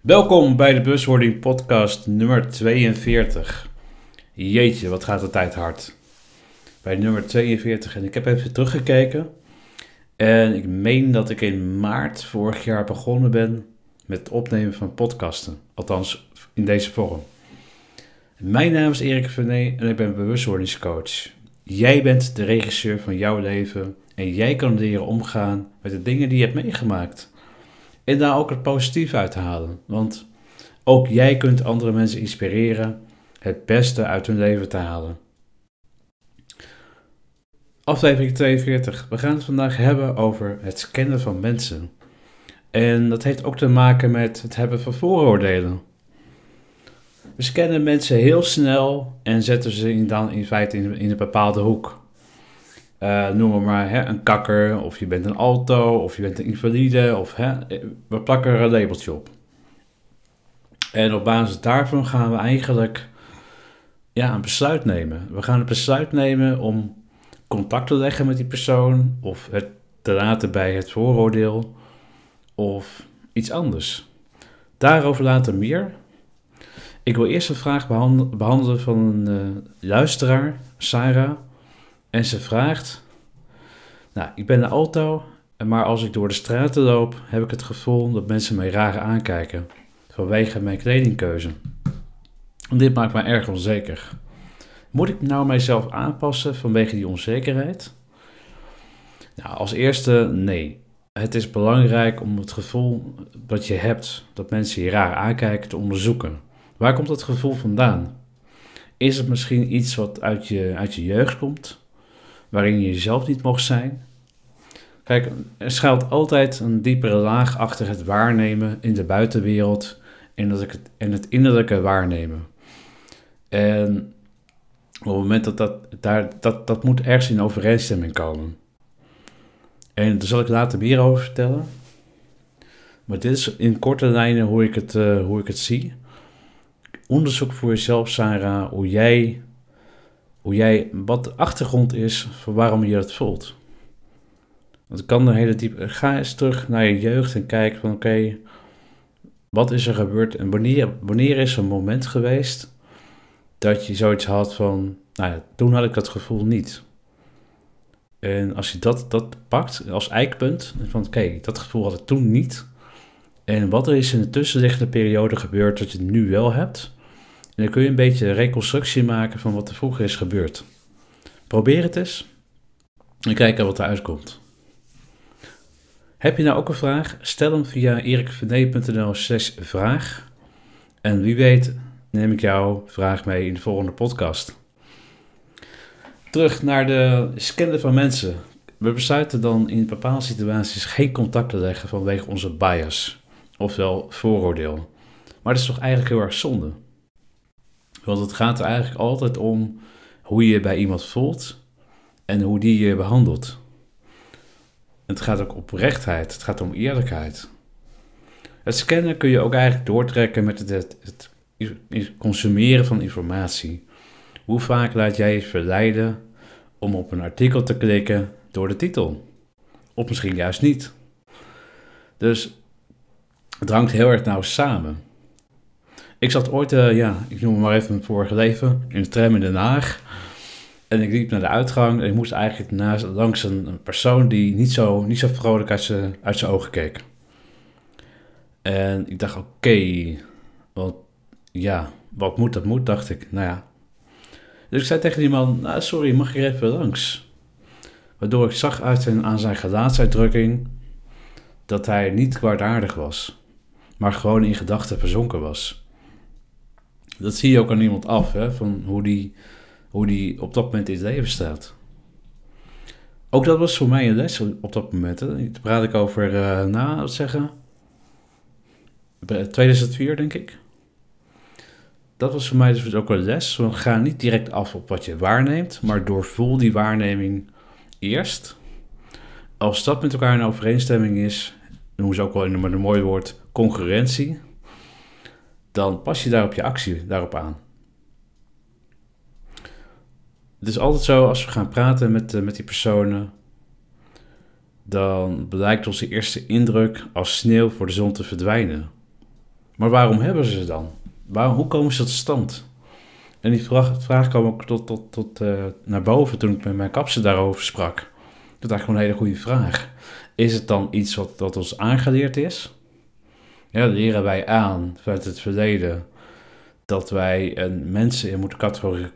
Welkom bij de Bewustwording podcast nummer 42. Jeetje, wat gaat de tijd hard. Bij nummer 42 en ik heb even teruggekeken. En ik meen dat ik in maart vorig jaar begonnen ben met het opnemen van podcasten. Althans, in deze vorm. Mijn naam is Erik Vernee en ik ben bewustwordingscoach. Jij bent de regisseur van jouw leven en jij kan leren omgaan met de dingen die je hebt meegemaakt. En daar ook het positief uit te halen. Want ook jij kunt andere mensen inspireren het beste uit hun leven te halen. Aflevering 42. We gaan het vandaag hebben over het scannen van mensen. En dat heeft ook te maken met het hebben van vooroordelen. We scannen mensen heel snel en zetten ze dan in feite in een bepaalde hoek. Noem het maar een kakker, of je bent een alto, of je bent een invalide, of we plakken er een labeltje op. En op basis daarvan gaan we eigenlijk een besluit nemen. We gaan het besluit nemen om contact te leggen met die persoon, of het te laten bij het vooroordeel, of iets anders. Daarover later meer. Ik wil eerst een vraag behandelen van een luisteraar, Sarah. En ze vraagt, ik ben een alto, maar als ik door de straten loop, heb ik het gevoel dat mensen mij raar aankijken, vanwege mijn kledingkeuze. Dit maakt mij erg onzeker. Moet ik nou mijzelf aanpassen vanwege die onzekerheid? Als eerste, nee. Het is belangrijk om het gevoel dat je hebt, dat mensen je raar aankijken, te onderzoeken. Waar komt dat gevoel vandaan? Is het misschien iets wat uit je jeugd komt? Waarin je jezelf niet mocht zijn? Kijk, er schuilt altijd een diepere laag achter het waarnemen in de buitenwereld en het innerlijke waarnemen. En op het moment dat moet ergens in overeenstemming komen. En daar zal ik later meer over vertellen. Maar dit is in korte lijnen hoe ik het zie. Onderzoek voor jezelf, Sarah, wat de achtergrond is voor waarom je dat voelt. Want kan de hele diepe. Ga eens terug naar je jeugd en kijk van oké, wat is er gebeurd en wanneer is er een moment geweest dat je zoiets had van, toen had ik dat gevoel niet. En als je dat pakt als eikpunt, van oké, dat gevoel had ik toen niet. En wat er is in de tussenliggende periode gebeurd dat je het nu wel hebt. En dan kun je een beetje een reconstructie maken van wat er vroeger is gebeurd. Probeer het eens en kijken wat eruit komt. Heb je nou ook een vraag? Stel hem via erikvandeijn.nl/vraag. En wie weet neem ik jouw vraag mee in de volgende podcast. Terug naar de scannen van mensen. We besluiten dan in bepaalde situaties geen contact te leggen vanwege onze bias. Ofwel vooroordeel. Maar dat is toch eigenlijk heel erg zonde. Want het gaat er eigenlijk altijd om hoe je bij iemand voelt en hoe die je behandelt. Het gaat ook om oprechtheid, het gaat om eerlijkheid. Het scannen kun je ook eigenlijk doortrekken met het consumeren van informatie. Hoe vaak laat jij je verleiden om op een artikel te klikken door de titel? Of misschien juist niet. Dus het hangt heel erg nauw samen. Ik zat ooit, ik noem het maar even mijn vorige leven, in de tram in Den Haag. En ik liep naar de uitgang en ik moest eigenlijk langs een persoon die niet zo vrolijk uit zijn ogen keek. En ik dacht, oké, wat moet, dacht ik. Dus ik zei tegen die man, sorry, mag ik er even langs? Waardoor ik zag aan zijn gelaatsuitdrukking dat hij niet kwaadaardig was. Maar gewoon in gedachten verzonken was. Dat zie je ook aan iemand af, van hoe die op dat moment in het leven staat. Ook dat was voor mij een les op dat moment. Toen praat ik over, 2004 denk ik. Dat was voor mij dus ook een les. Van, ga niet direct af op wat je waarneemt, maar doorvoel die waarneming eerst. Als dat met elkaar in overeenstemming is, noemen ze ook wel in een mooi woord concurrentie. Dan pas je je actie daarop aan. Het is altijd zo, als we gaan praten met die personen, dan blijkt onze eerste indruk als sneeuw voor de zon te verdwijnen. Maar waarom hebben ze dan? Hoe komen ze tot stand? En die vraag kwam ook tot naar boven toen ik met mijn kapster daarover sprak. Dat is eigenlijk een hele goede vraag. Is het dan iets wat ons aangeleerd is? Ja, leren wij aan vanuit het verleden dat wij mensen in moeten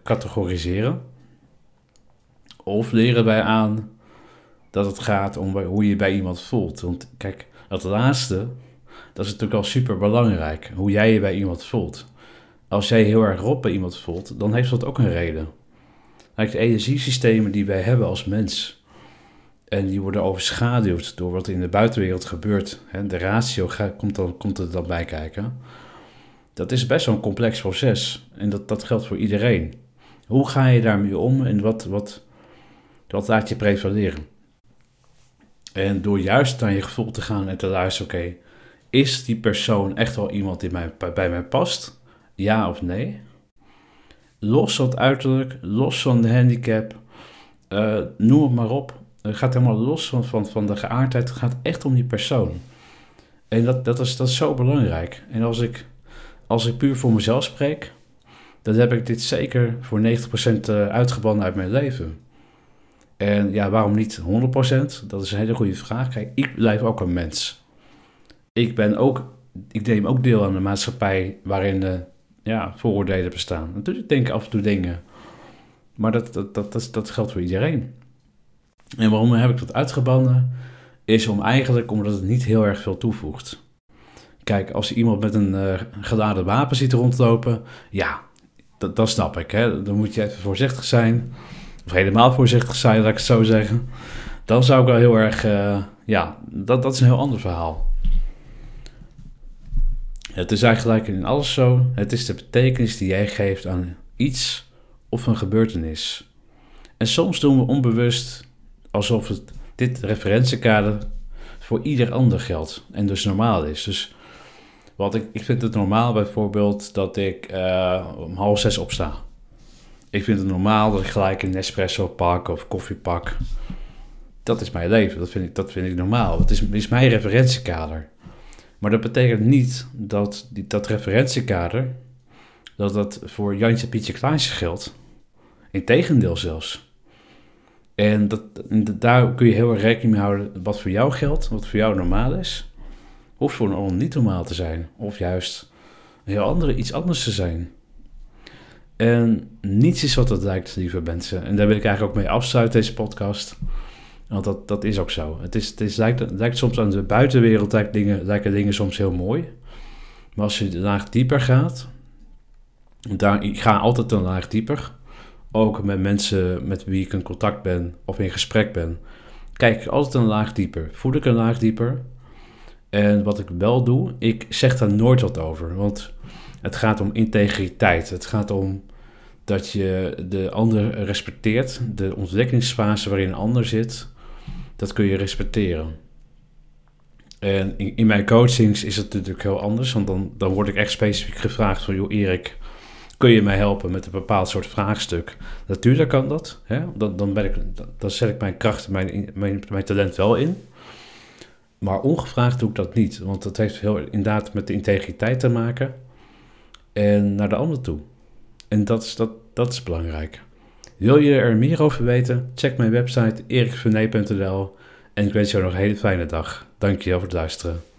categoriseren? Of leren wij aan dat het gaat om hoe je bij iemand voelt? Want kijk, dat laatste, dat is natuurlijk al super belangrijk. Hoe jij je bij iemand voelt. Als jij heel erg rot bij iemand voelt, dan heeft dat ook een reden. Kijk, de energiesystemen die wij hebben als mens, en die worden overschaduwd door wat in de buitenwereld gebeurt. De ratio komt er dan bij kijken. Dat is best wel een complex proces. En dat geldt voor iedereen. Hoe ga je daarmee om en wat laat je prevaleren? En door juist naar je gevoel te gaan en te luisteren, oké, is die persoon echt wel iemand die bij mij past? Ja of nee? Los van het uiterlijk, los van de handicap, noem het maar op. Het gaat helemaal los van de geaardheid. Het gaat echt om die persoon. En dat is zo belangrijk. En als ik puur voor mezelf spreek, dan heb ik dit zeker voor 90% uitgebannen uit mijn leven. En ja, waarom niet 100%? Dat is een hele goede vraag. Kijk, ik blijf ook een mens. Ik neem ook deel aan de maatschappij waarin vooroordelen bestaan. Natuurlijk denk ik af en toe dingen. Maar dat geldt voor iedereen. En waarom heb ik dat uitgebannen? Is omdat het niet heel erg veel toevoegt. Kijk, als je iemand met een geladen wapen ziet rondlopen, ja, dat snap ik. Hè? Dan moet je even voorzichtig zijn. Of helemaal voorzichtig zijn, laat ik het zo zeggen. Dan zou ik wel heel erg... dat is een heel ander verhaal. Het is eigenlijk in alles zo. Het is de betekenis die jij geeft aan iets of een gebeurtenis. En soms doen we onbewust alsof dit referentiekader voor ieder ander geldt en dus normaal is. Dus wat ik vind het normaal bijvoorbeeld dat ik om 5:30 opsta. Ik vind het normaal dat ik gelijk een espresso pak of koffie pak. Dat is mijn leven, dat vind ik normaal. Het is mijn referentiekader. Maar dat betekent niet dat dat referentiekader, dat voor Jantje, Pietje, Klaasje geldt. Integendeel zelfs. En daar kun je heel erg rekening mee houden wat voor jou geldt, wat voor jou normaal is. Of voor een ander niet normaal te zijn. Of juist een heel andere, iets anders te zijn. En niets is wat het lijkt, lieve mensen. En daar wil ik eigenlijk ook mee afsluiten, deze podcast. Want dat is ook zo. Het lijkt soms aan de buitenwereld, lijken dingen soms heel mooi. Maar als je een laag dieper gaat, ik ga altijd een laag dieper. Ook met mensen met wie ik in contact ben of in gesprek ben. Kijk ik altijd een laag dieper. Voel ik een laag dieper. En wat ik wel doe, ik zeg daar nooit wat over. Want het gaat om integriteit. Het gaat om dat je de ander respecteert. De ontwikkelingsfase waarin een ander zit, dat kun je respecteren. En in mijn coachings is het natuurlijk heel anders. Want dan word ik echt specifiek gevraagd van, joh Erik, kun je mij helpen met een bepaald soort vraagstuk? Natuurlijk kan dat. Hè? Dan zet ik mijn kracht, mijn talent wel in. Maar ongevraagd doe ik dat niet. Want dat heeft inderdaad met de integriteit te maken. En naar de ander toe. En dat is belangrijk. Wil je er meer over weten? Check mijn website erikvandeijn.nl. En ik wens jou nog een hele fijne dag. Dankjewel voor het luisteren.